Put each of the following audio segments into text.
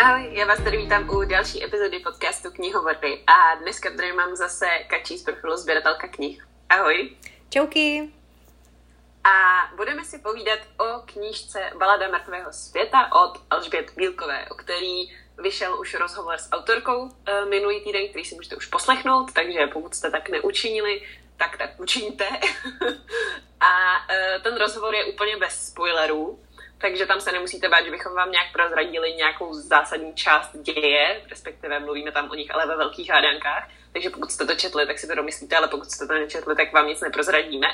Ahoj, já vás tady vítám u další epizody podcastu Knihovory a dneska tady mám zase Kačí z profilu Sběratelka knih. Ahoj. Čauky. A budeme si povídat o knížce Balada mrtvého světa od Elžběty Bílkové, o který vyšel už rozhovor s autorkou minulý týden, který si můžete už poslechnout, takže pokud jste tak neučinili, tak učiníte. A ten rozhovor je úplně bez spoilerů, takže tam se nemusíte bát, že bychom vám nějak prozradili nějakou zásadní část děje, respektive mluvíme tam o nich, ale ve velkých hádankách. Takže pokud jste to četli, tak si to domyslíte, ale pokud jste to nečetli, tak vám nic neprozradíme.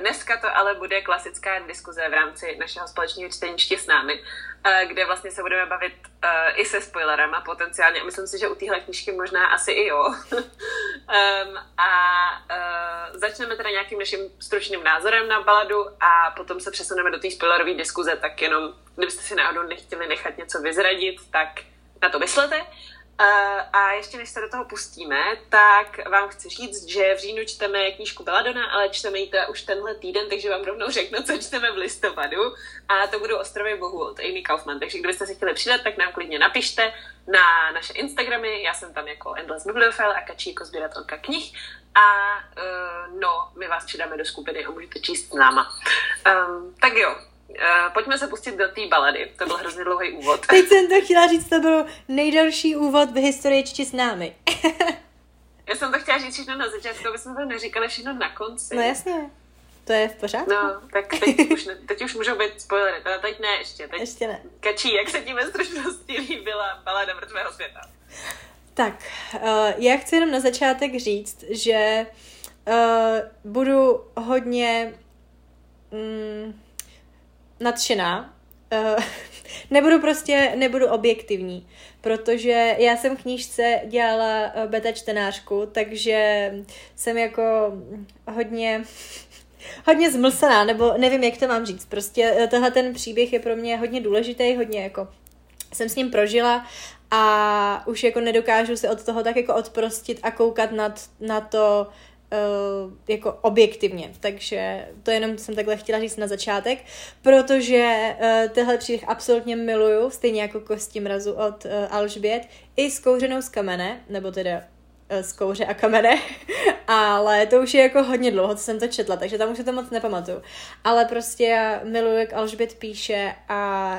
Dneska to ale bude klasická diskuze v rámci našeho společného čteniště s námi, kde vlastně se budeme bavit i se spoilerama potenciálně. Myslím si, že u téhle knížky možná asi i jo. Začneme teda nějakým naším stručným názorem na baladu a potom se přesuneme do té spoilerové diskuze, tak jenom, kdybyste si náhodou nechtěli nechat něco vyzradit, tak na to myslete. A ještě než se do toho pustíme, tak vám chci říct, že v říjnu čteme knížku Baladona, ale čteme ji teda už tenhle týden, takže vám rovnou řeknu, co čteme v listopadu. A to budou Ostrovy bohů od Amie Kaufman, takže kdybyste si chtěli přidat, tak nám klidně napište na naše Instagramy, já jsem tam jako EndlessBibliophile a Kačí jako Sběratelka knih. A my vás přidáme do skupiny a můžete číst s náma. Tak jo. Pojďme se pustit do té balady. To byl hrozně dlouhý úvod. Teď jsem to chtěla říct, to byl nejdelší úvod v historii čti s námi. Já jsem to chtěla říct všechno na začátku, aby jsme to neříkali všechno na konci. No jasně, to je v pořádku. No, tak teď už můžou být spoilery, teda teď ne ještě. Teď ještě ne. Kačí, jak se tím ve stručnosti líbila Balada mrtvého světa? Tak, já chci jenom na začátek říct, že budu hodně... nadšená. Nebudu objektivní, protože já jsem v knížce dělala beta čtenářku, takže jsem jako hodně zmlsaná, nebo nevím, jak to mám říct. Prostě tenhle ten příběh je pro mě hodně důležitý, hodně jako jsem s ním prožila a už jako nedokážu se od toho tak jako odprostit a koukat na to jako objektivně, takže to jenom jsem takhle chtěla říct na začátek, protože tenhle příběh absolutně miluju, stejně jako Kosti mrazu od Alžbět, i Z kouře z kamene, nebo teda Z kouře a kamene, ale to už je jako hodně dlouho, co jsem to četla, takže tam už se to moc nepamatuju, ale prostě já miluju, jak Alžbět píše a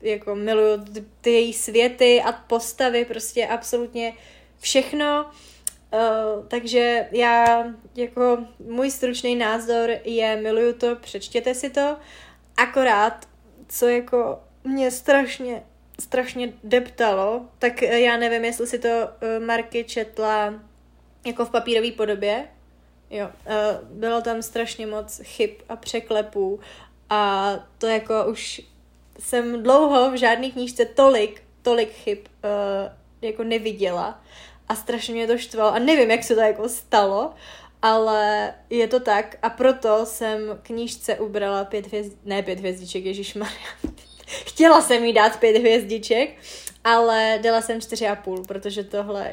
jako miluju ty její světy a postavy, prostě absolutně všechno. Takže já, jako můj stručný názor je, miluju to, přečtěte si to, akorát, co jako mě strašně deptalo, tak já nevím, jestli si to Marky četla jako v papírové podobě, jo, bylo tam strašně moc chyb a překlepů a to jako už jsem dlouho v žádné knížce tolik chyb jako neviděla. A strašně mě to štvalo a nevím, jak se to jako stalo, ale je to tak a proto jsem knížce ubrala 5 hvězdiček, ježišmarja. Chtěla jsem jí dát 5 hvězdiček, ale dala jsem 4,5, protože tohle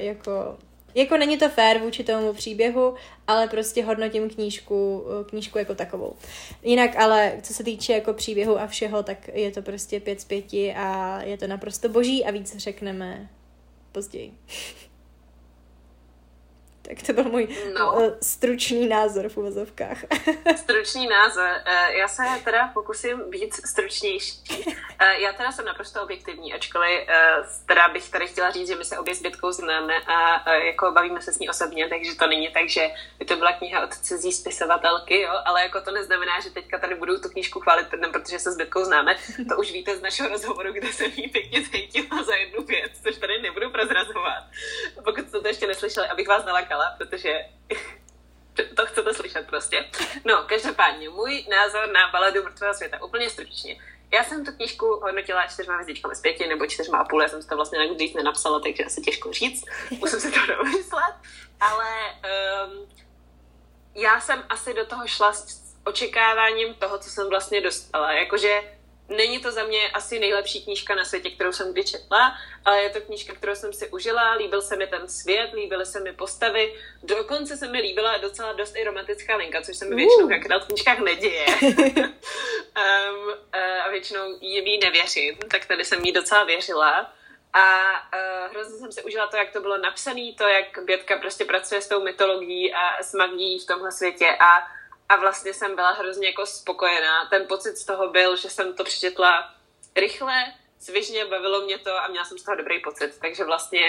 jako není to fér vůči tomu příběhu, ale prostě hodnotím knížku jako takovou. Jinak ale, co se týče jako příběhu a všeho, tak je to prostě 5 z 5 a je to naprosto boží a víc řekneme později. Tak to byl můj stručný názor v uvozovkách. Stručný názor. Já se teda pokusím být stručnější. Já teda jsem naprosto objektivní, ačkoliv teda bych tady chtěla říct, že my se obě s Bětkou známe a jako bavíme se s ní osobně, takže to není tak, že by to byla kniha od cizí spisovatelky, jo? Ale jako to neznamená, že teďka tady budu tu knížku chválit, protože se s Bětkou známe. To už víte z našeho rozhovoru, kde jsem jí pěkně zhejtila za jednu věc, což tady nebudu prozrazovat. Pokud jste to ještě neslyšeli, abych vás nalakala, protože to chcete slyšet prostě. No, každopádně, můj názor na Baladu mrtvého světa, úplně stručně. Já jsem tu knížku hodnotila 4 hvězdičkami z 5, nebo 4,5, já jsem si to vlastně na nic nenapsala, takže asi těžko říct, musím se to domyslet, ale já jsem asi do toho šla s očekáváním toho, co jsem vlastně dostala, jakože není to za mě asi nejlepší knížka na světě, kterou jsem kdy četla, ale je to knížka, kterou jsem si užila, líbil se mi ten svět, líbily se mi postavy, dokonce se mi líbila docela dost i romantická linka, což se mi většinou v knížkách neděje. A většinou jí nevěřím, tak tady jsem jí docela věřila. A hrozně jsem se užila to, jak to bylo napsané, to, jak Bětka prostě pracuje s tou mytologií a s magií v tomhle světě. A vlastně jsem byla hrozně jako spokojená. Ten pocit z toho byl, že jsem to přečetla rychle, svižně, bavilo mě to a měla jsem z toho dobrý pocit. Takže vlastně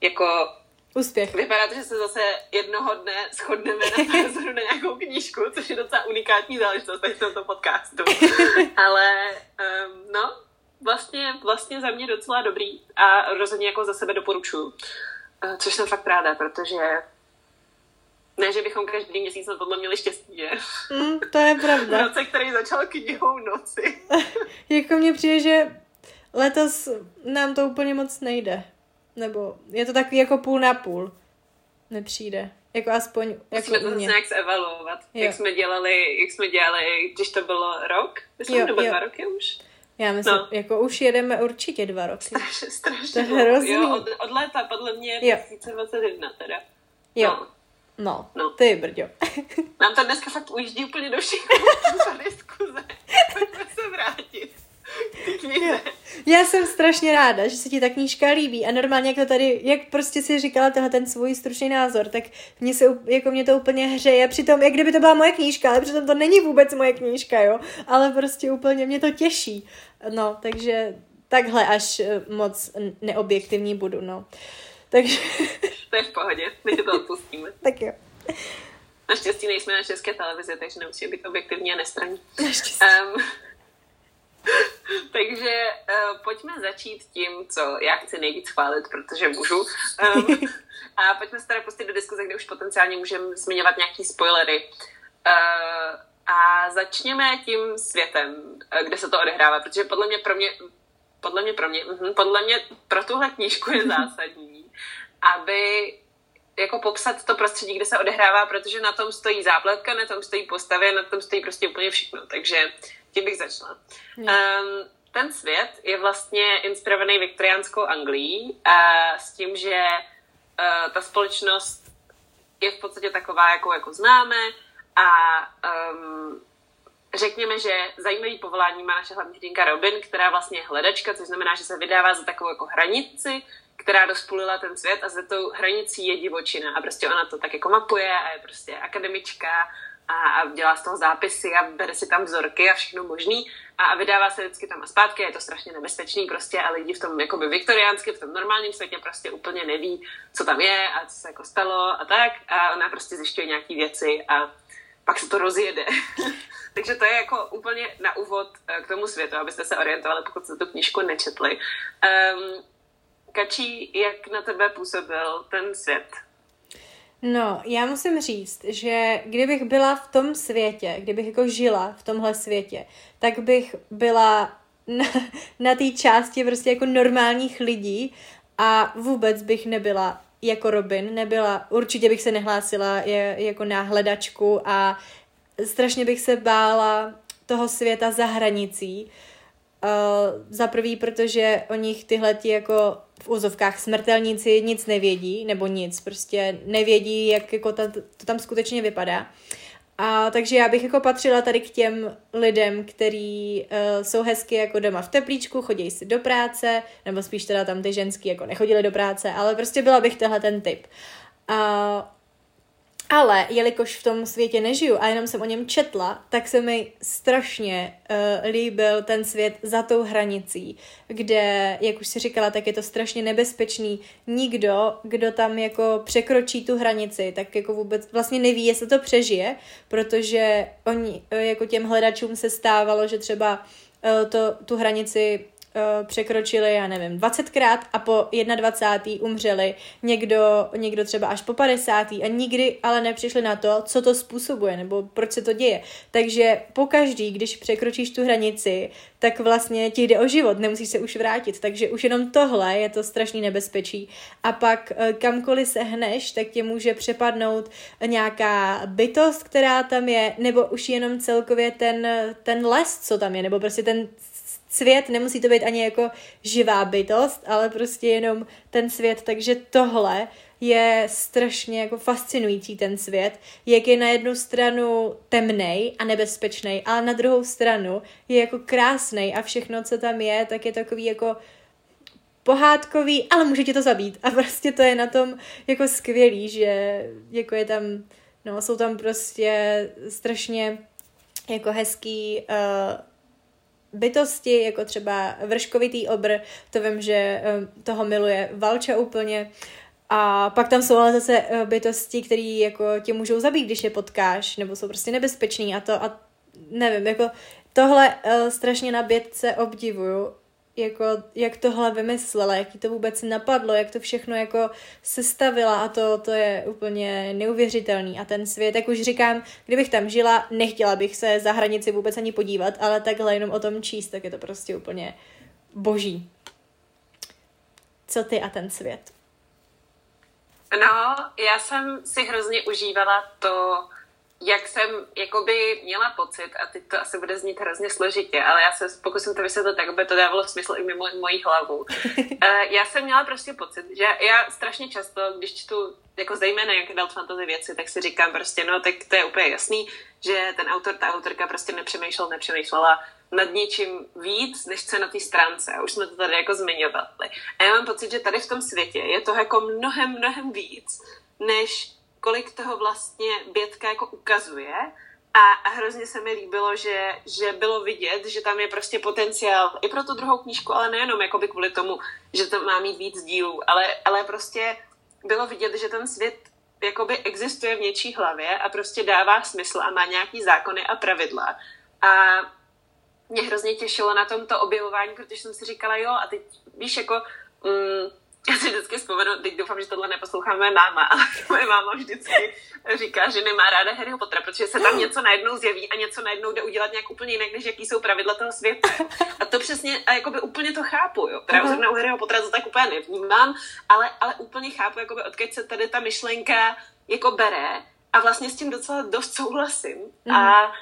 jako... Úspěch. Vypadá to, že se zase jednoho dne shodneme na názoru na nějakou knížku, což je docela unikátní záležitost tady tohoto podcastu. Ale no, vlastně za mě docela dobrý a rozhodně jako za sebe doporučuju. Což jsem fakt ráda, protože ne, že bychom každý měsíc na tohle měli štěstí, že? To je pravda. V roce, který začal knihou noci. Jako mně přijde, že letos nám to úplně moc nejde. Nebo je to takový jako půl na půl. Nepřijde. Jako aspoň... Musíme to zase nějak zevaluovat. Jak jsme dělali, když to bylo rok? Myslím, nebo 2 roky už? Já myslím, jako už jedeme určitě 2 roky. Strašně. To je hrozný. Jo, od léta, podle mě, 2021 teda. Jo. No, ty brďo. Nám to dneska fakt ujíždí úplně do všech diskuze. Pojďme se vrátit. Já jsem strašně ráda, že se ti ta knížka líbí a normálně jak to tady, jak prostě si říkala tohle ten svůj stručný názor, tak mě to úplně hřeje, přitom jak kdyby to byla moje knížka, ale přitom to není vůbec moje knížka, jo, ale prostě úplně mě to těší, no, takže takhle až moc neobjektivní budu, no, takže... To je v pohodě, my si to odpustíme. Tak jo. Naštěstí nejsme na České televizi, takže nemusí být objektivní a nestranní. Naštěstí. Takže pojďme začít tím, co já chci nejvíc chválit, protože můžu. A pojďme se teda prostě do diskuze, kde už potenciálně můžeme zmiňovat nějaký spoilery. A začněme tím světem, kde se to odehrává, protože podle mě pro tuhle knížku je zásadní, aby jako popsat to prostředí, kde se odehrává, protože na tom stojí zápletka, na tom stojí postavy, na tom stojí prostě úplně všechno, takže tím bych začala. Ten svět je vlastně inspirovaný viktoriánskou Anglií a s tím, že ta společnost je v podstatě taková, jakou jako známe a řekněme, že zajímavý povolání má naše hlavní hrdinka Robin, která vlastně je hledačka, což znamená, že se vydává za takovou jako hranici, která rozpůlila ten svět a za tou hranicí je divočina a prostě ona to tak jako mapuje a je prostě akademička a dělá z toho zápisy a bere si tam vzorky a všechno možný a vydává se vždycky tam a zpátky a je to strašně nebezpečný prostě a lidi v tom jakoby viktoriánsky, v tom normálním světě prostě úplně neví, co tam je a co se jako stalo a tak a ona prostě zjišťuje nějaký věci a pak se to rozjede. Takže to je jako úplně na úvod k tomu světu, abyste se orientovali, pokud jste tu knížku nečetli. Kačí, jak na tebe působil ten svět? No, já musím říct, že kdybych byla v tom světě, kdybych jako žila v tomhle světě, tak bych byla na té části prostě jako normálních lidí a vůbec bych nebyla jako Robin, určitě bych se nehlásila jako na hledačku a strašně bych se bála toho světa za hranicí. Za prvý, protože o nich tyhleti jako v úzovkách smrtelníci nic nevědí, nebo nic, prostě nevědí, jak jako to tam skutečně vypadá. A takže já bych jako patřila tady k těm lidem, který jsou hezky jako doma v teplíčku, chodí si do práce, nebo spíš teda tam ty ženský jako nechodili do práce, ale prostě byla bych tenhle ten typ. Ale jelikož v tom světě nežiju a jenom jsem o něm četla, tak se mi strašně líbil ten svět za tou hranicí, kde, jak už si říkala, tak je to strašně nebezpečný. Nikdo, kdo tam jako překročí tu hranici, tak jako vůbec vlastně neví, jestli to přežije, protože oni, jako těm hledačům se stávalo, že třeba tu hranici překročili, já nevím, 20krát a po 21. umřeli někdo třeba až po 50. a nikdy ale nepřišli na to, co to způsobuje nebo proč se to děje. Takže pokaždý, když překročíš tu hranici, tak vlastně ti jde o život, nemusíš se už vrátit, takže už jenom tohle je to strašný nebezpečí. A pak kamkoliv se hneš, tak tě může přepadnout nějaká bytost, která tam je, nebo už jenom celkově ten les, co tam je, nebo prostě ten svět, nemusí to být ani jako živá bytost, ale prostě jenom ten svět, takže tohle je strašně jako fascinující ten svět, jak je na jednu stranu temnej a nebezpečnej, ale na druhou stranu je jako krásnej a všechno, co tam je, tak je takový jako pohádkový, ale může tě to zabít. A prostě to je na tom jako skvělý, že jako je tam, no, jsou tam prostě strašně jako hezký bytosti, jako třeba vrškovitý obr, to vím, že toho miluje Valča úplně. A pak tam jsou ale zase bytosti, které jako tě můžou zabít, když je potkáš, nebo jsou prostě nebezpečný a to, a nevím, jako tohle strašně na Bětce obdivuju, jako jak tohle vymyslela, jak jí to vůbec napadlo, jak to všechno jako sestavila a to je úplně neuvěřitelný. A ten svět, jak už říkám, kdybych tam žila, nechtěla bych se za hranici vůbec ani podívat, ale takhle jenom o tom číst, tak je to prostě úplně boží. Co ty a ten svět? No, já jsem si hrozně užívala to, jak jsem jakoby měla pocit, a teď to asi bude znít hrozně složitě, ale já se pokusím to vysvětlit tak, aby to dávalo smysl i mimo mojí hlavu. Já jsem měla prostě pocit, že já strašně často, když čtu, jako zejména jak dal na to ty věci, tak si říkám prostě, no tak to je úplně jasný, že ten autor, ta autorka prostě nepřemýšlela nad něčím víc, než co je na té stránce. A už jsme to tady jako zmiňovali. A já mám pocit, že tady v tom světě je toho jako mnohem, mnohem víc, než kolik toho vlastně Bětka jako ukazuje a hrozně se mi líbilo, že bylo vidět, že tam je prostě potenciál i pro tu druhou knížku, ale nejenom jakoby kvůli tomu, že to má mít víc dílů, ale prostě bylo vidět, že ten svět jakoby existuje v něčí hlavě a prostě dává smysl a má nějaký zákony a pravidla. A mě hrozně těšilo na tomto objevování, protože jsem si říkala, jo, a teď víš, jako... Já si vždycky vzpomenu, teď doufám, že tohle neposlouchá moje máma, ale moje máma vždycky říká, že nemá ráda Harryho Pottera, protože se tam něco najednou zjeví a něco najednou jde udělat nějak úplně jinak, než jaký jsou pravidla toho světa. A to přesně, a jakoby úplně to chápu, jo. Teda zrovna u Harryho Pottera to tak úplně nevnímám, ale úplně chápu, jakoby odkud se tady ta myšlenka jako bere a vlastně s tím docela dost souhlasím. A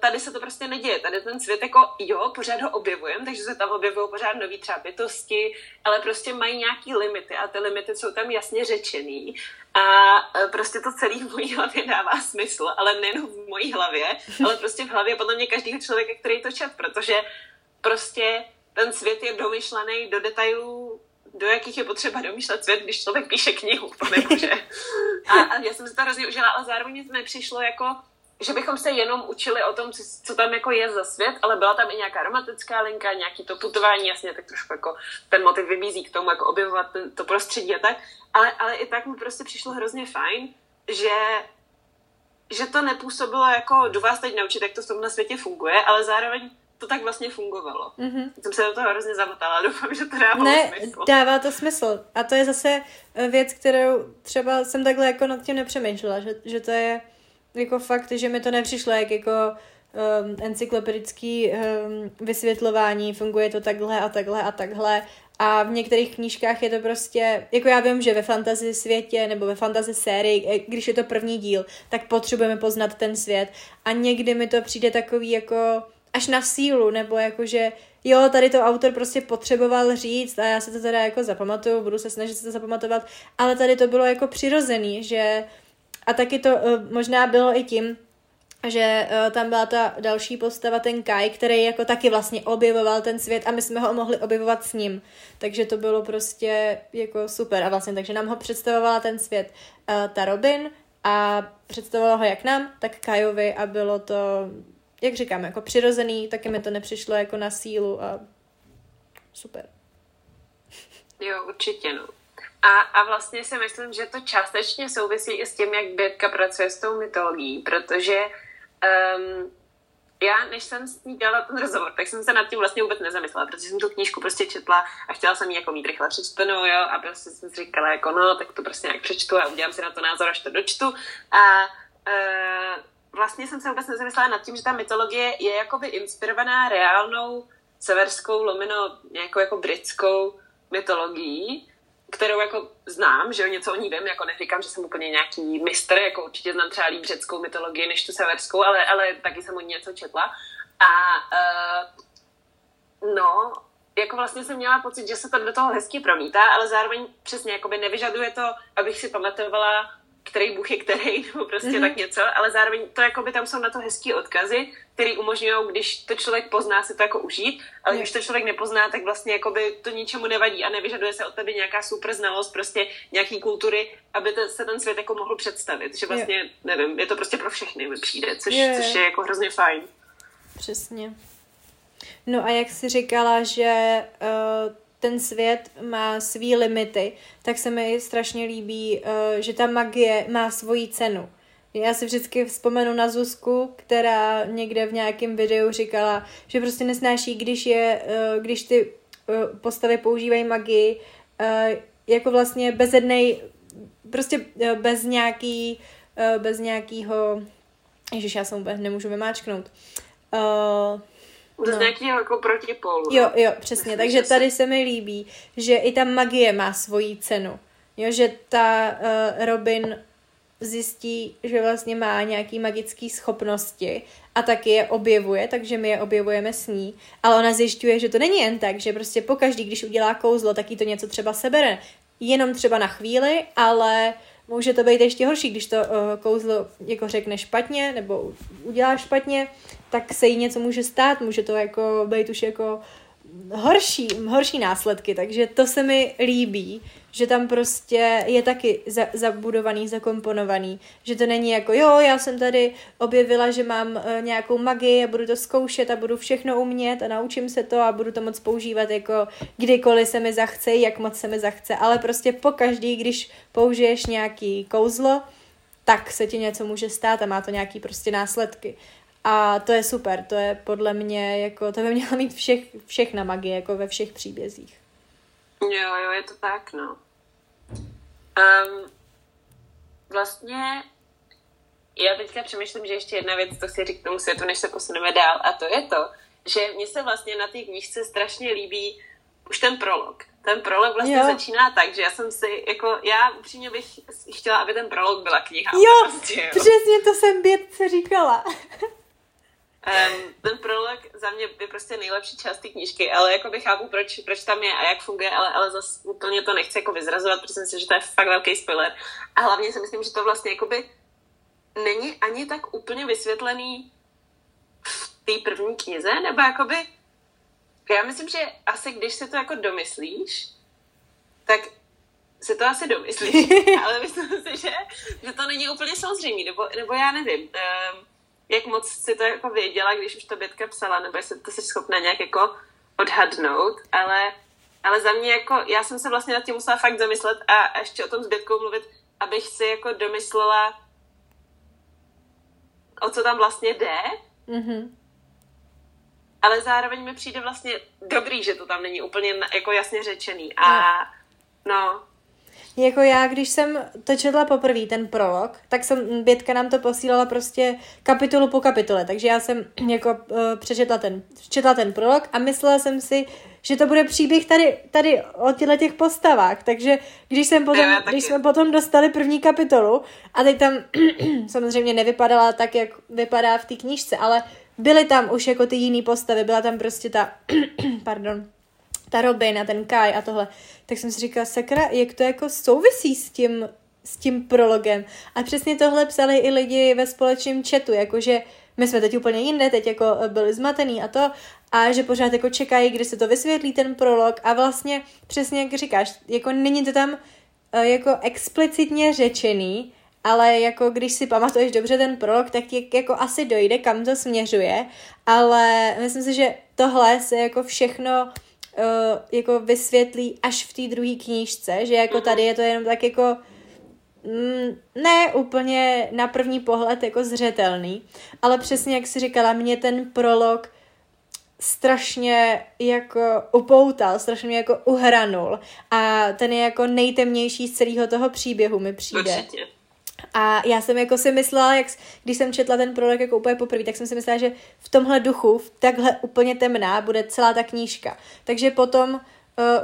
tady se to prostě neděje, tady ten svět jako jo, pořád ho objevujeme, takže se tam objevují pořád nový třeba bytosti, ale prostě mají nějaký limity a ty limity jsou tam jasně řečený a prostě to celý v mojí hlavě dává smysl, ale nejen v mojí hlavě, ale prostě v hlavě podle mě každého člověka, který to čet, protože prostě ten svět je domyšlený do detailů, do jakých je potřeba domýšlet svět, když člověk píše knihu, to nemůže. A já jsem si to hrozně užila, ale zároveň mi to nepřišlo jako že bychom se jenom učili o tom, co tam jako je za svět, ale byla tam i nějaká romantická linka, nějaký to putování, jasně, tak trošku jako ten motiv vybízí k tomu, jako objevovat to prostředí a tak, ale i tak mi prostě přišlo hrozně fajn, že to nepůsobilo jako do vás teď naučit, jak to v tomhle světě funguje, ale zároveň to tak vlastně fungovalo. Jsem se do toho hrozně zamotala, doufám, že to dávalo smysl. Ne, dává to smysl. A to je zase věc, kterou třeba jsem takhle jako nad tím nepřemýšlela, že to je jako fakt, že mi to nepřišlo jak jako encyklopedický vysvětlování, funguje to takhle a takhle a takhle a v některých knížkách je to prostě, jako já vím, že ve fantasy světě nebo ve fantasy sérii, když je to první díl, tak potřebujeme poznat ten svět a někdy mi to přijde takový jako až na sílu, nebo jakože jo, tady to autor prostě potřeboval říct a já se to teda jako zapamatuju, budu se snažit se to zapamatovat, ale tady to bylo jako přirozený, že a taky to možná bylo i tím, že tam byla ta další postava, ten Kai, který jako taky vlastně objevoval ten svět a my jsme ho mohli objevovat s ním. Takže to bylo prostě jako super. A vlastně takže nám ho představovala ten svět ta Robin a představovala ho jak nám, tak Kaiovi a bylo to, jak říkám, jako přirozený, taky mi to nepřišlo jako na sílu a super. Jo, určitě no. A vlastně si myslím, že to částečně souvisí i s tím, jak Bětka pracuje s tou mytologií, protože já, než jsem s ní dělala ten rozhovor, tak jsem se nad tím vlastně vůbec nezamyslela, protože jsem tu knížku prostě četla a chtěla jsem ji jako mít rychle přečtenou, jo, a prostě jsem si říkala jako no, tak to prostě nějak přečtu a udělám si na to názor, až to dočtu. A vlastně jsem se vůbec nezamyslela nad tím, že ta mytologie je jakoby inspirovaná reálnou severskou, lomeno nějakou jako britskou mytologií, kterou jako znám, že jo, něco o ní vím, jako neříkám, že jsem úplně nějaký mistr, jako určitě znám třeba líp řeckou mytologii než tu severskou, ale taky jsem o ní něco četla. A no, jako vlastně jsem měla pocit, že se to do toho hezky promítá, ale zároveň přesně, jakoby nevyžaduje to, abych si pamatovala který Bůh je který, nebo prostě tak něco, ale zároveň to jakoby tam jsou na to hezký odkazy, který umožňují, když to člověk pozná, si to jako užít, ale když to člověk nepozná, tak vlastně jakoby to ničemu nevadí a nevyžaduje se od tebe nějaká super znalost, prostě nějaký kultury, aby se ten svět jako mohl představit, že vlastně, nevím, je to prostě pro všechny přijde, což je jako hrozně fajn. Přesně. No a jak jsi říkala, že ten svět má svý limity, tak se mi strašně líbí, že ta magie má svoji cenu. Já si vždycky vzpomenu na Zuzku, která někde v nějakém videu říkala, že prostě nesnáší, když ty postavy používají magii, jako vlastně bez nějakýho... Ježiš, já se vůbec nemůžu vymáčknout. Z nějakého jako protipolu. Jo, přesně. Takže tady se mi líbí, že i ta magie má svoji cenu. Jo, že ta Robin zjistí, že vlastně má nějaký magické schopnosti a taky je objevuje, takže my je objevujeme s ní. Ale ona zjišťuje, že to není jen tak, že prostě pokaždý, když udělá kouzlo, tak jí to něco třeba sebere. Jenom třeba na chvíli, ale může to být ještě horší, když to kouzlo jako řekne špatně nebo udělá špatně, tak se jí něco může stát, může to jako být už jako horší následky, takže to se mi líbí, že tam prostě je taky zabudovaný, zakomponovaný, že to není jako jo, já jsem tady objevila, že mám nějakou magii a budu to zkoušet a budu všechno umět a naučím se to a budu to moc používat jako kdykoliv se mi zachce, jak moc se mi zachce, ale prostě pokaždý, když použiješ nějaký kouzlo, tak se ti něco může stát a má to nějaký prostě následky. A to je super, to je podle mě, jako, to by mělo mít všechna magie, jako ve všech příbězích. Jo, je to tak, no. Vlastně já teďka přemýšlím, že ještě jedna věc, to si řík k tomu světu, než se posuneme dál, a to je to, že mně se vlastně na té knížce strašně líbí už ten prolog. Ten prolog vlastně začíná tak, že já upřímně bych chtěla, aby ten prolog byla kniha. Jo, prostě, přesně to jsem bědce říkala. Ten prolog za mě je prostě nejlepší část té knížky, ale jako bych chápu, proč tam je a jak funguje, ale zase úplně to nechci jako vyzrazovat, protože myslím si, že to je fakt velký spoiler. A hlavně si myslím, že to vlastně jakoby není ani tak úplně vysvětlený v té první knize, nebo jakoby já myslím, že asi když se to jako domyslíš, tak se to asi domyslíš, ale myslím si, že to není úplně samozřejmé, nebo já nevím, jak moc si to jako věděla, když už to Bětka psala, nebo jestli to jsi schopná nějak jako odhadnout, ale za mě jako, já jsem se vlastně nad tím musela fakt zamyslet a ještě o tom s Bětkou mluvit, abych si jako domyslela, o co tam vlastně jde. Mhm. Ale zároveň mi přijde vlastně dobrý, že to tam není úplně jako jasně řečený. No. Jako já, když jsem to četla poprvé, ten prolog, tak Bětka nám to posílala prostě kapitolu po kapitole. Takže já jsem jako přečetla ten prolog a myslela jsem si, že to bude příběh tady o těch postavách. Takže když jsme potom dostali první kapitolu a teď tam samozřejmě nevypadala tak, jak vypadá v té knížce, ale byly tam už jako ty jiný postavy, byla tam prostě ta Robin a ten Kai a tohle. Tak jsem si říkala, sakra, jak to jako souvisí s tím prologem. A přesně tohle psali i lidi ve společném chatu, jakože my jsme teď úplně jinde, teď jako byli zmatený a to, a že pořád jako čekají, kdy se to vysvětlí ten prolog a vlastně přesně jak říkáš, jako není to tam jako explicitně řečený, ale jako když si pamatuješ dobře ten prolog, tak ti jako asi dojde, kam to směřuje, ale myslím si, že tohle se jako všechno jako vysvětlí až v té druhé knížce, že jako tady je to jenom tak jako ne úplně na první pohled jako zřetelný, ale přesně jak jsi říkala, mě ten prolog strašně jako upoutal, strašně jako uhranul a ten je jako nejtemnější z celého toho příběhu mi přijde. Určitě. A já jsem jako si myslela, když jsem četla ten prolog jako úplně poprvé, tak jsem si myslela, že v tomhle duchu, takhle úplně temná, bude celá ta knížka. Takže potom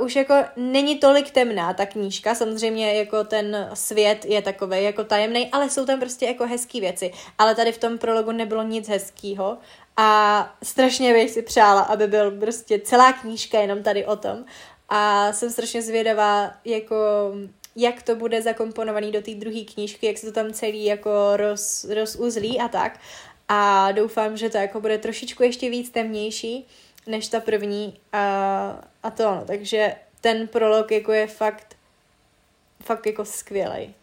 už jako není tolik temná ta knížka, samozřejmě jako ten svět je takovej jako tajemnej, ale jsou tam prostě jako hezký věci. Ale tady v tom prologu nebylo nic hezkýho a strašně bych si přála, aby byl prostě celá knížka jenom tady o tom. A jsem strašně zvědavá, jako jak to bude zakomponovaný do té druhé knížky, jak se to tam celý jako rozuzlí a tak. A doufám, že to jako bude trošičku ještě víc temnější než ta první a to ono. Takže ten prolog jako je fakt jako skvělej.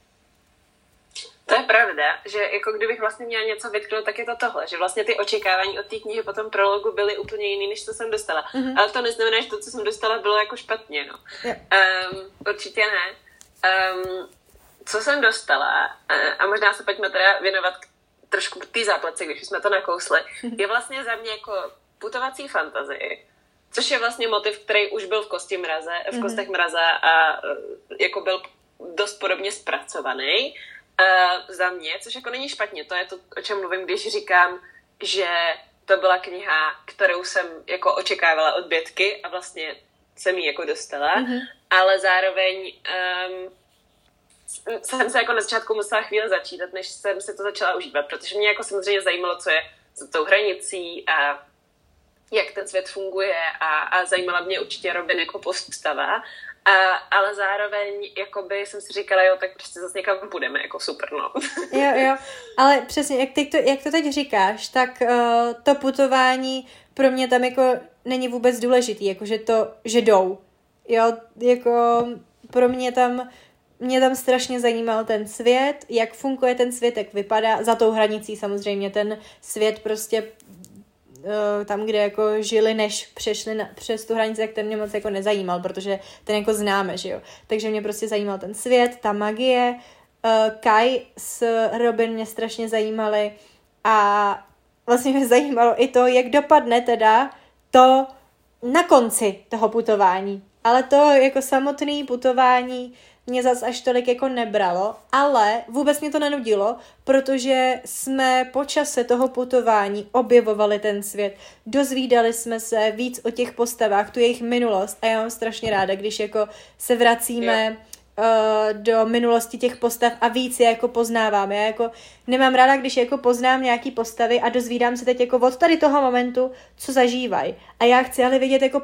To je pravda, že jako kdybych vlastně měla něco vytknout, tak je to tohle, že vlastně ty očekávání od té knihy po tom prologu byly úplně jiný, než co jsem dostala. Mm-hmm. Ale to neznamená, že to, co jsem dostala, bylo jako špatně, no. Yeah. Určitě ne. Co jsem dostala, a možná se pojďme teda věnovat trošku k té záplatce, když jsme to nakousli, je vlastně za mě jako putovací fantazii, což je vlastně motiv, který už byl v Kostech mraza a jako byl dost podobně zpracovaný. Za mě, což jako není špatně, to je to, o čem mluvím, když říkám, že to byla kniha, kterou jsem jako očekávala od Bětky a vlastně jsem ji jako dostala, ale zároveň jsem se jako na začátku musela chvíli začítat, než jsem se to začala užívat, protože mě jako samozřejmě zajímalo, co je za tou hranicí a jak ten svět funguje a zajímala mě určitě Robin jako postava, ale zároveň jakoby jsem si říkala, jo, tak prostě zase někam půjdeme, jako super, no. Jo, ale přesně, jak to teď říkáš, tak to putování pro mě tam jako není vůbec důležitý, jakože to, že jdou. Jo, jako pro mě tam strašně zajímal ten svět, jak funguje ten svět, jak vypadá, za tou hranicí samozřejmě, ten svět prostě tam, kde jako žili, než přešli přes tu hranici, tak ten mě moc jako nezajímal, protože ten jako známe, že jo. Takže mě prostě zajímal ten svět, ta magie, Kai s Robin mě strašně zajímaly a vlastně mě zajímalo i to, jak dopadne teda to na konci toho putování. Ale to jako samotné putování mě zas až tolik jako nebralo, ale vůbec mě to nenudilo, protože jsme po čase toho putování objevovali ten svět, dozvídali jsme se víc o těch postavách, tu jejich minulost a já mám strašně ráda, když jako se vracíme do minulosti těch postav a víc je jako poznávám. Já jako nemám ráda, když jako poznám nějaký postavy a dozvídám se teď jako od tady toho momentu, co zažívají. A já chci ale vědět jako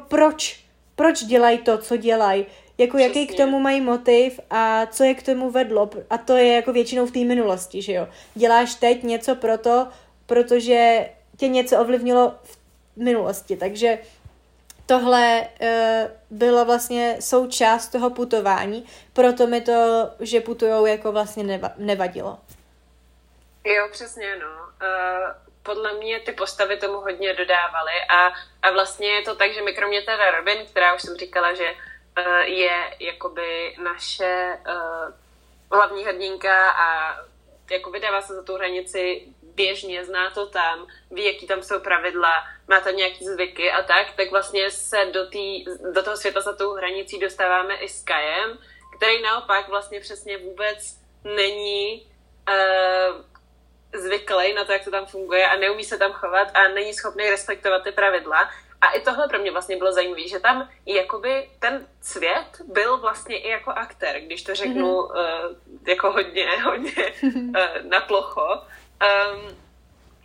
proč dělají to, co dělají, jako přesně. Jaký k tomu mají motiv a co je k tomu vedlo. A to je jako většinou v té minulosti, že jo. Děláš teď něco protože tě něco ovlivnilo v minulosti. Takže tohle bylo vlastně součást toho putování, proto mi to, že putujou, jako vlastně nevadilo. Jo, přesně, no. Podle mě ty postavy tomu hodně dodávaly a vlastně je to tak, že my kromě teda Robin, která už jsem říkala, že je jakoby naše hlavní hrdinka a jako vydává se za tu hranici běžně, zná to tam, ví, jaký tam jsou pravidla, má tam nějaký zvyky a tak vlastně se do toho světa za tou hranicí dostáváme i s Kajem, který naopak vlastně přesně vůbec není zvyklý na to, jak to tam funguje a neumí se tam chovat a není schopný respektovat ty pravidla. A i tohle pro mě vlastně bylo zajímavé, že tam jakoby ten svět byl vlastně i jako aktér, když to řeknu jako hodně na plocho,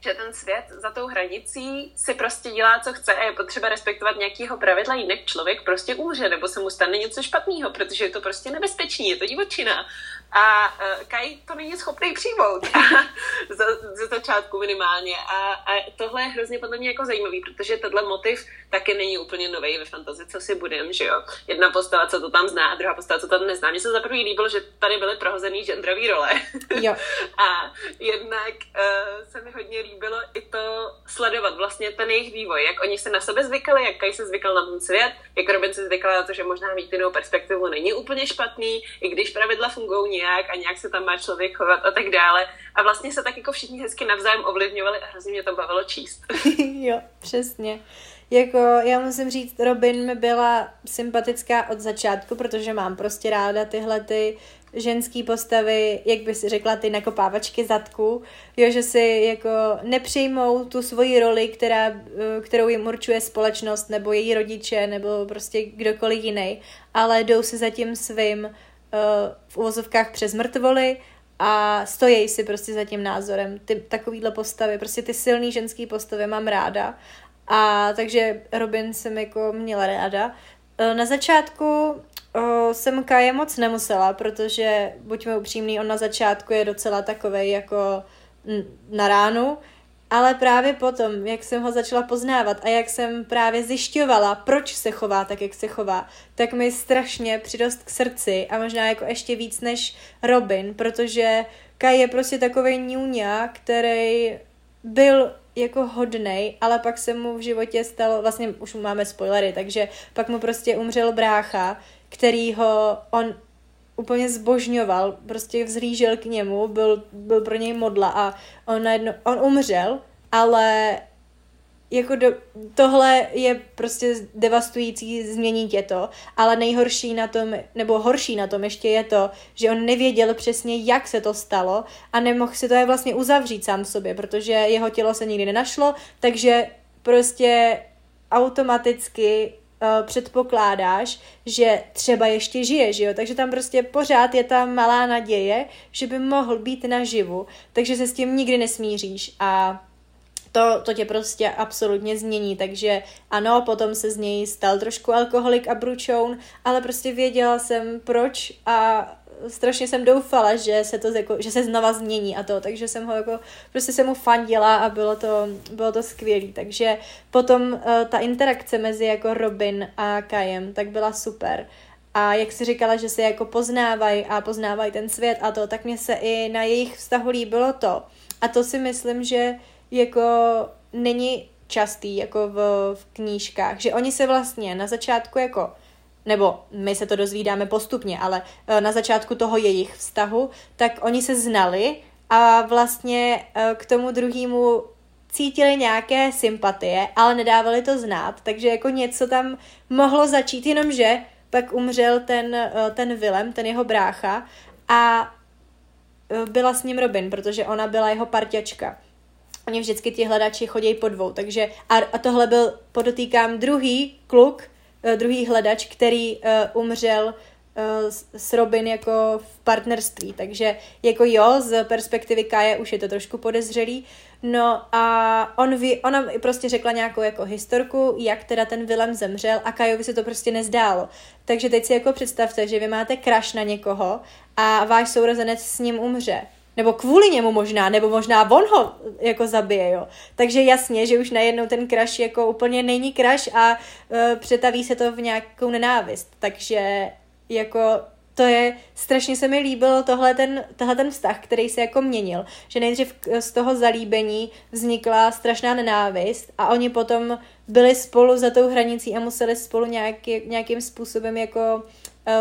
že ten svět za tou hranicí si prostě dělá, co chce a je potřeba respektovat nějakého pravidla, jinak člověk prostě umře nebo se mu stane něco špatného, protože je to prostě nebezpečný, je to divočina. A Kai to není schopný přijmout ze začátku minimálně. A tohle je hrozně podle mě jako zajímavý, protože tenhle motiv taky není úplně nový ve fantasy, co si budem, že jo. Jedna postava, co to tam zná, a druhá postava, co tam nezná. Mně se za prvý líbilo, že tady byly prohozený genderový role. Jo. A jednak se mi hodně líbilo i to sledovat vlastně ten jejich vývoj, jak oni se na sebe zvykali, jak Kai se zvykal na ten svět, jak Robin se zvykala na to, že možná mít jinou perspektivu není úplně špatný, i když pravidla fungují nějak a nějak se tam má člověk chovat a tak dále. A vlastně se tak jako všichni hezky navzájem ovlivňovali a hrozně mě to bavilo číst. Jo, přesně. Jako, já musím říct, Robin mi byla sympatická od začátku, protože mám prostě ráda tyhle ty ženský postavy, jak by si řekla, ty nakopávačky zadku, jo, že si jako nepřijmou tu svoji roli, kterou jim určuje společnost, nebo její rodiče, nebo prostě kdokoliv jiný, ale jdou si za tím svým v uvozovkách přes mrtvoly a stojí si prostě za tím názorem. Takovýhle postavy, prostě ty silný ženský postavy mám ráda. A takže Robin jsem jako měla ráda. Na začátku jsem Kaje moc nemusela, protože buďme upřímný, on na začátku je docela takovej jako na ránu, ale právě potom, jak jsem ho začala poznávat a jak jsem právě zjišťovala, proč se chová tak, jak se chová, tak mi strašně přirost k srdci a možná jako ještě víc než Robin, protože Kai je prostě takovej ňuňa, který byl jako hodnej, ale pak se mu v životě stalo, vlastně už máme spoilery, takže pak mu prostě umřel brácha, který ho on úplně zbožňoval, prostě vzhlížel k němu, byl pro něj modla a on umřel, ale jako tohle je prostě devastující, změní tě to, ale nejhorší na tom, nebo horší na tom ještě je to, že on nevěděl přesně, jak se to stalo a nemohl si to je vlastně uzavřít sám sobě, protože jeho tělo se nikdy nenašlo, takže prostě automaticky předpokládáš, že třeba ještě žije, že jo? Takže tam prostě pořád je ta malá naděje, že by mohl být naživu, takže se s tím nikdy nesmíříš a to tě prostě absolutně změní, takže ano, potom se z něj stal trošku alkoholik a bručoun, ale prostě věděla jsem proč a strašně jsem doufala, že se znova změní a to, takže jsem ho jako, prostě jsem mu fandila a bylo to skvělý, takže potom ta interakce mezi jako Robin a Kajem, tak byla super. A jak jsi říkala, že se jako poznávají a poznávají ten svět a to, tak mě se i na jejich vztahu líbilo to. A to si myslím, že jako není častý jako v knížkách, že oni se vlastně na začátku jako, nebo my se to dozvídáme postupně, ale na začátku toho jejich vztahu, tak oni se znali a vlastně k tomu druhému cítili nějaké sympatie, ale nedávali to znát, takže jako něco tam mohlo začít, jenomže pak umřel ten Willem, ten jeho brácha a byla s ním Robin, protože ona byla jeho parťačka. Oni vždycky ti hledači chodí po dvou, takže a tohle byl, podotýkám, druhý hledač, který umřel s Robin jako v partnerství, takže jako jo, z perspektivy Kaje už je to trošku podezřelý, no a ona prostě řekla nějakou jako historku, jak teda ten Willem zemřel a Kajovi se to prostě nezdálo, takže teď si jako představte, že vy máte crush na někoho a váš sourozenec s ním umře. Nebo kvůli němu možná, nebo možná on ho jako zabije, jo. Takže jasně, že už najednou ten crush jako úplně není crush a přetaví se to v nějakou nenávist. Takže jako to je, strašně se mi líbilo tenhle ten vztah, který se jako měnil. Že nejdřív z toho zalíbení vznikla strašná nenávist a oni potom byli spolu za tou hranicí a museli spolu nějakým způsobem jako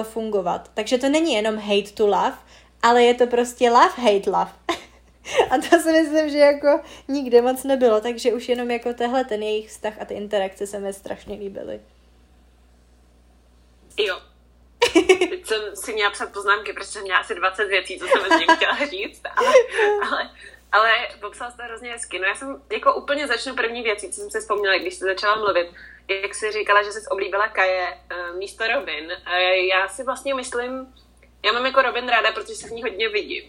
fungovat. Takže to není jenom hate to love, ale je to prostě love, hate, love. A to si myslím, že jako nikde moc nebylo, takže už jenom jako tehle ten jejich vztah a ty interakce se mi strašně líbily. Jo. Teď jsem si měla psát poznámky, protože jsem měla asi 20 věcí, co jsem vlastně chtěla říct, ale popsala jste hrozně hezky. No já jsem jako úplně začnu první věcí, co jsem si vzpomněla, když jsi začala mluvit. Jak jsi říkala, že jsi oblíbila Kaje místo Robin. Já si vlastně myslím, já mám jako Robin ráda, protože se v ní hodně vidím,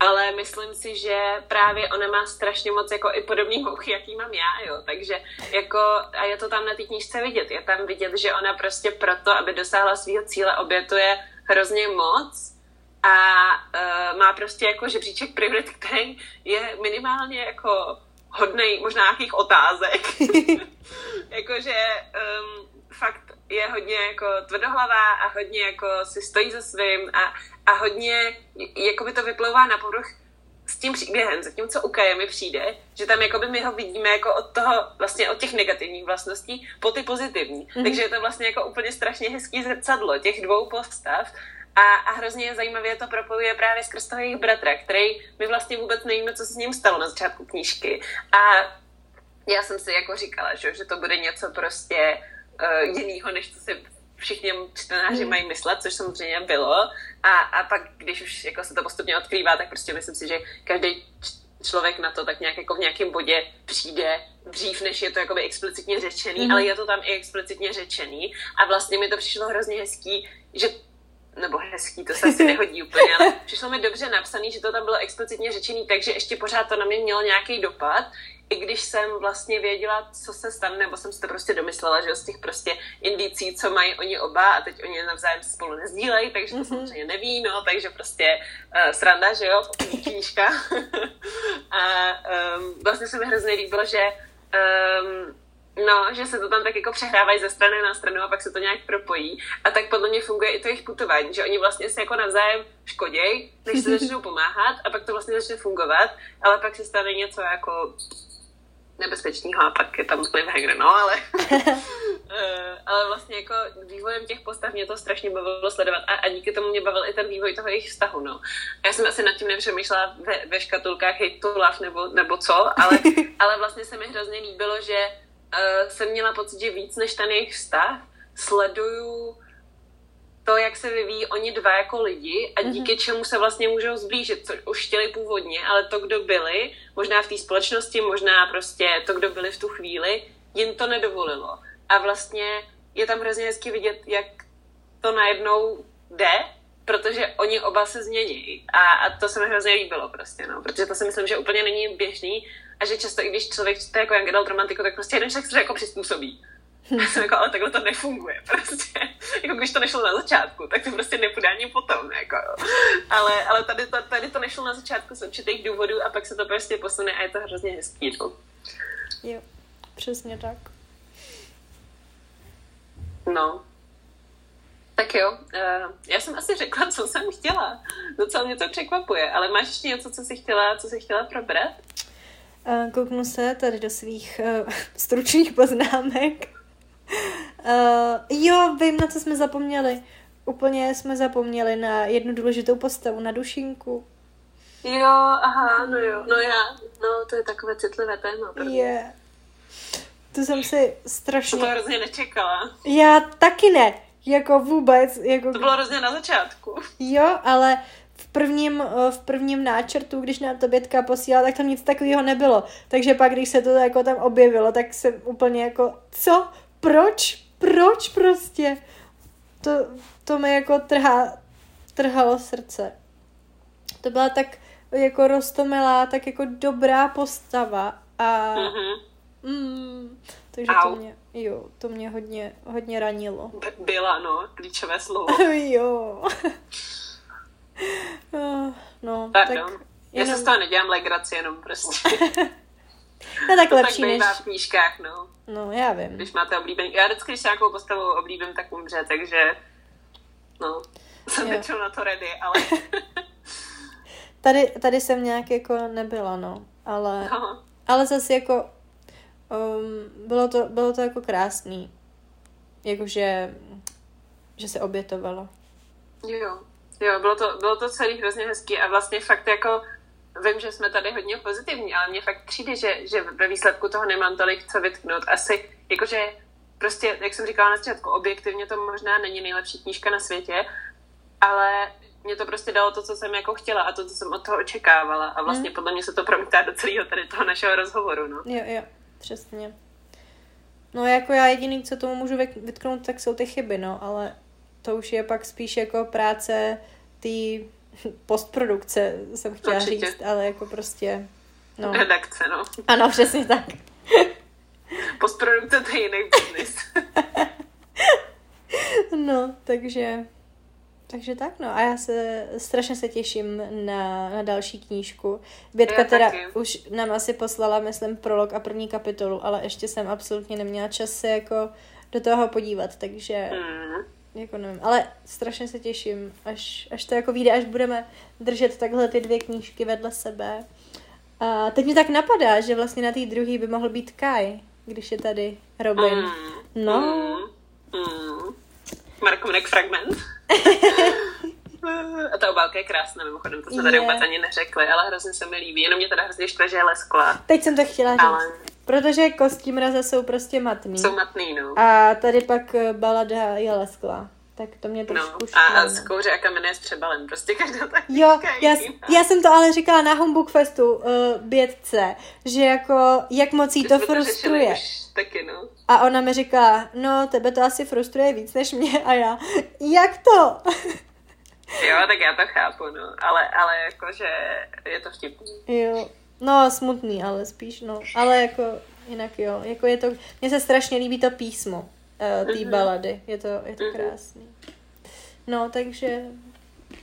ale myslím si, že právě ona má strašně moc jako i podobný mouchy, jaký mám já, jo, takže jako, a je to tam na té knížce vidět, je tam vidět, že ona prostě proto, aby dosáhla svého cíle, obětuje hrozně moc a má prostě jako žebříček priorit, který je minimálně jako hodnej možná nějakých otázek, jakože fakt je hodně jako tvrdohlavá a hodně jako si stojí za svým a hodně jako by to vyplouvá na povrch s tím příběhem, zatímco u Kaje mi přijde, že tam jako by my ho vidíme jako od toho, vlastně od těch negativních vlastností po ty pozitivní. Mm-hmm. Takže je to vlastně jako úplně strašně hezký zrcadlo těch dvou postav a hrozně zajímavě to propojuje právě skrz toho jejich bratra, který my vlastně vůbec nevíme, co se s ním stalo na začátku knížky. A já jsem si jako říkala, že to bude něco prostě jinýho, než co si všichni čtenáři mají myslet, což samozřejmě bylo. A pak, když už jako se to postupně odkrývá, tak prostě myslím si, že každý člověk na to tak nějak jako v nějakém bodě přijde dřív, než je to jakoby explicitně řečený, ale je to tam i explicitně řečený. A vlastně mi to přišlo hrozně hezký, že nebo hezký, to se asi nehodí úplně, ale přišlo mi dobře napsaný, že to tam bylo explicitně řečený, takže ještě pořád to na mě mělo nějaký dopad, i když jsem vlastně věděla, co se stane, nebo jsem si to prostě domyslela, že z těch prostě indicí, co mají oni oba a teď oni navzájem spolu nezdílejí, takže to samozřejmě neví, no, takže prostě sranda, že jo, knížka. A vlastně se mi hrozně líbilo, že že se to tam tak jako přehrávají ze strany na stranu a pak se to nějak propojí. A tak podle mě funguje i to jejich putování, že oni vlastně se jako navzájem škodějí, než se začnou pomáhat a pak to vlastně začne fungovat, ale pak se stane něco jako nebezpečného a pak je tam cliffhanger, no, ale vlastně jako vývojem těch postav mě to strašně bavilo sledovat a díky tomu mě bavil i ten vývoj toho jejich vztahu, no. A já jsem asi nad tím nepřemýšlela ve škatulkách hate to love nebo co, ale vlastně se mi hrozně líbilo, že jsem měla pocit, že víc než ten jejich vztah sleduju to, jak se vyvíjí oni dva jako lidi a díky čemu se vlastně můžou zblížit, co už chtěli původně, ale to, kdo byli, možná v té společnosti, možná prostě to, kdo byli v tu chvíli, jim to nedovolilo. A vlastně je tam hrozně hezky vidět, jak to najednou jde, protože oni oba se změní. A to se mi hrozně líbilo prostě, no, protože to si myslím, že úplně není běžný a že často, i když člověk čte jako young adult romantiku, tak prostě jeden člověk se jako přizpůsobí. Já jsem jako, ale takhle to nefunguje prostě. Jako když to nešlo na začátku, tak to prostě nepůjde ani potom, jako. Ale tady to nešlo na začátku z určitých důvodů a pak se to prostě posune a je to hrozně hezký, no. Jo, přesně tak. No. Tak jo, já jsem asi řekla, co jsem chtěla. Docela mě to překvapuje, ale máš ještě něco, co jsi chtěla probrat? Kouknu se tady do svých stručných poznámek. Jo, vím, na co jsme zapomněli. Úplně jsme zapomněli na jednu důležitou postavu, na Dušinku. Jo, aha, no jo. No to je takové citlivé téma. Je. To jsem si strašně... To hrozně nečekala. Já taky ne. Jako vůbec. Jako... To bylo hrozně na začátku. Jo, ale... V prvním náčrtu, když nám to Bětka posílala, tak tam nic takového nebylo. Takže pak, když se to jako tam objevilo, tak jsem úplně jako, co? Proč prostě? To mi jako trhalo srdce. To byla tak jako roztomilá, tak jako dobrá postava a takže to mě hodně ranilo. Byla, no, klíčové slovo. Jo. No, pardon, tak jenom... Já se z toho nedělám legraci, jenom prostě. No tak to lepší tak bývá než... v knížkách, no. No, já vím. Když máte oblíbený. Já vždycky, když nějakou postavu oblíbím, tak umře, takže no, jsem většinou na to ready, ale... tady jsem nějak jako nebyla, no, ale aha. Ale zase jako bylo to jako krásný. Jakože že se obětovalo. Jo, bylo to celý hrozně hezký a vlastně fakt jako, vím, že jsme tady hodně pozitivní, ale mně fakt přijde, že ve výsledku toho nemám tolik co vytknout. Asi, jakože prostě, jak jsem říkala na začátku, objektivně to možná není nejlepší knížka na světě, ale mě to prostě dalo to, co jsem jako chtěla a to, co jsem od toho očekávala a vlastně podle mě se to promítá do celého tady toho našeho rozhovoru, no. Jo, přesně. No jako já jediný, co tomu můžu vytknout, tak jsou ty chyby, no, ale... To už je pak spíš jako práce té postprodukce, jsem chtěla určitě říct, ale jako prostě, no. Redakce, no. Ano, přesně tak. Postprodukce to je jiný biznis. No, takže tak, no. A já se strašně se těším na další knížku. Bětka teda už nám asi poslala, myslím, prolog a první kapitolu, ale ještě jsem absolutně neměla čas se jako do toho podívat, takže... Jako nevím, ale strašně se těším, až to jako vyjde, až budeme držet takhle ty dvě knížky vedle sebe. A teď mi tak napadá, že vlastně na té druhé by mohl být Kai, když je tady Robin. Markovnek fragment. A ta obálka je krásná, mimochodem, to jsme tady vůbec ani neřekli, ale hrozně se mi líbí, jenom mě teda hrozně štve, že je lesklá. Teď jsem to chtěla říct. Ale... Protože Kosti mraza jsou prostě matný. Jsou matný, no. A tady pak Balada je leskla. Tak to mě trošku škálí. A Z kouře a kamene je s přebalem. Prostě každá ta knížka je jiná. Já jsem to ale říkala na Homebook Festu Bětce, že jako, jak moc jí to frustruje. Taky, no. A ona mi říká, no, tebe to asi frustruje víc než mě. A já, jak to? Jo, tak já to chápu, no. Ale jakože je to vtipný. Jo, no smutný, ale spíš, no. Ale jako jinak jo, jako je to, mně se strašně líbí to písmo té balady. Je to krásný. No,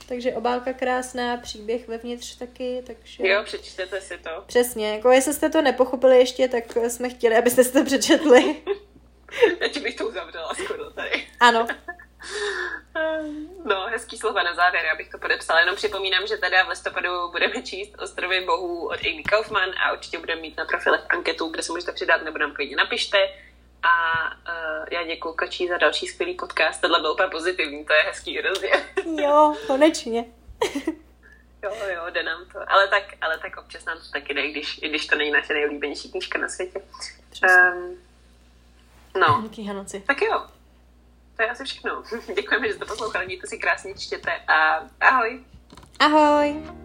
takže obálka krásná, příběh vevnitř taky, takže... Jo, přečtete si to. Přesně, jako jestli jste to nepochopili ještě, tak jsme chtěli, abyste si to přečetli. Teď bych to uzavřela skoro tady. Ano. No, hezký slova na závěr, já bych to podepsala, jenom připomínám, že teda v listopadu budeme číst Ostrovy bohů od Amie Kaufman a určitě budeme mít na profilech anketu, kde se můžete přidat, nebo nám klidně napište. A já děkuji Kačí za další skvělý podcast, tohle byl úplně pozitivní, to je hezký rozděl. Jo, konečně. Jo, jde nám to. Ale tak občas nám to taky jde, i když to není naše nejlíbenější knížka na světě. No. Tak jo. To je asi všechno. Děkujeme, že jste to poslouchali, mějte si krásně, čtěte a ahoj. Ahoj.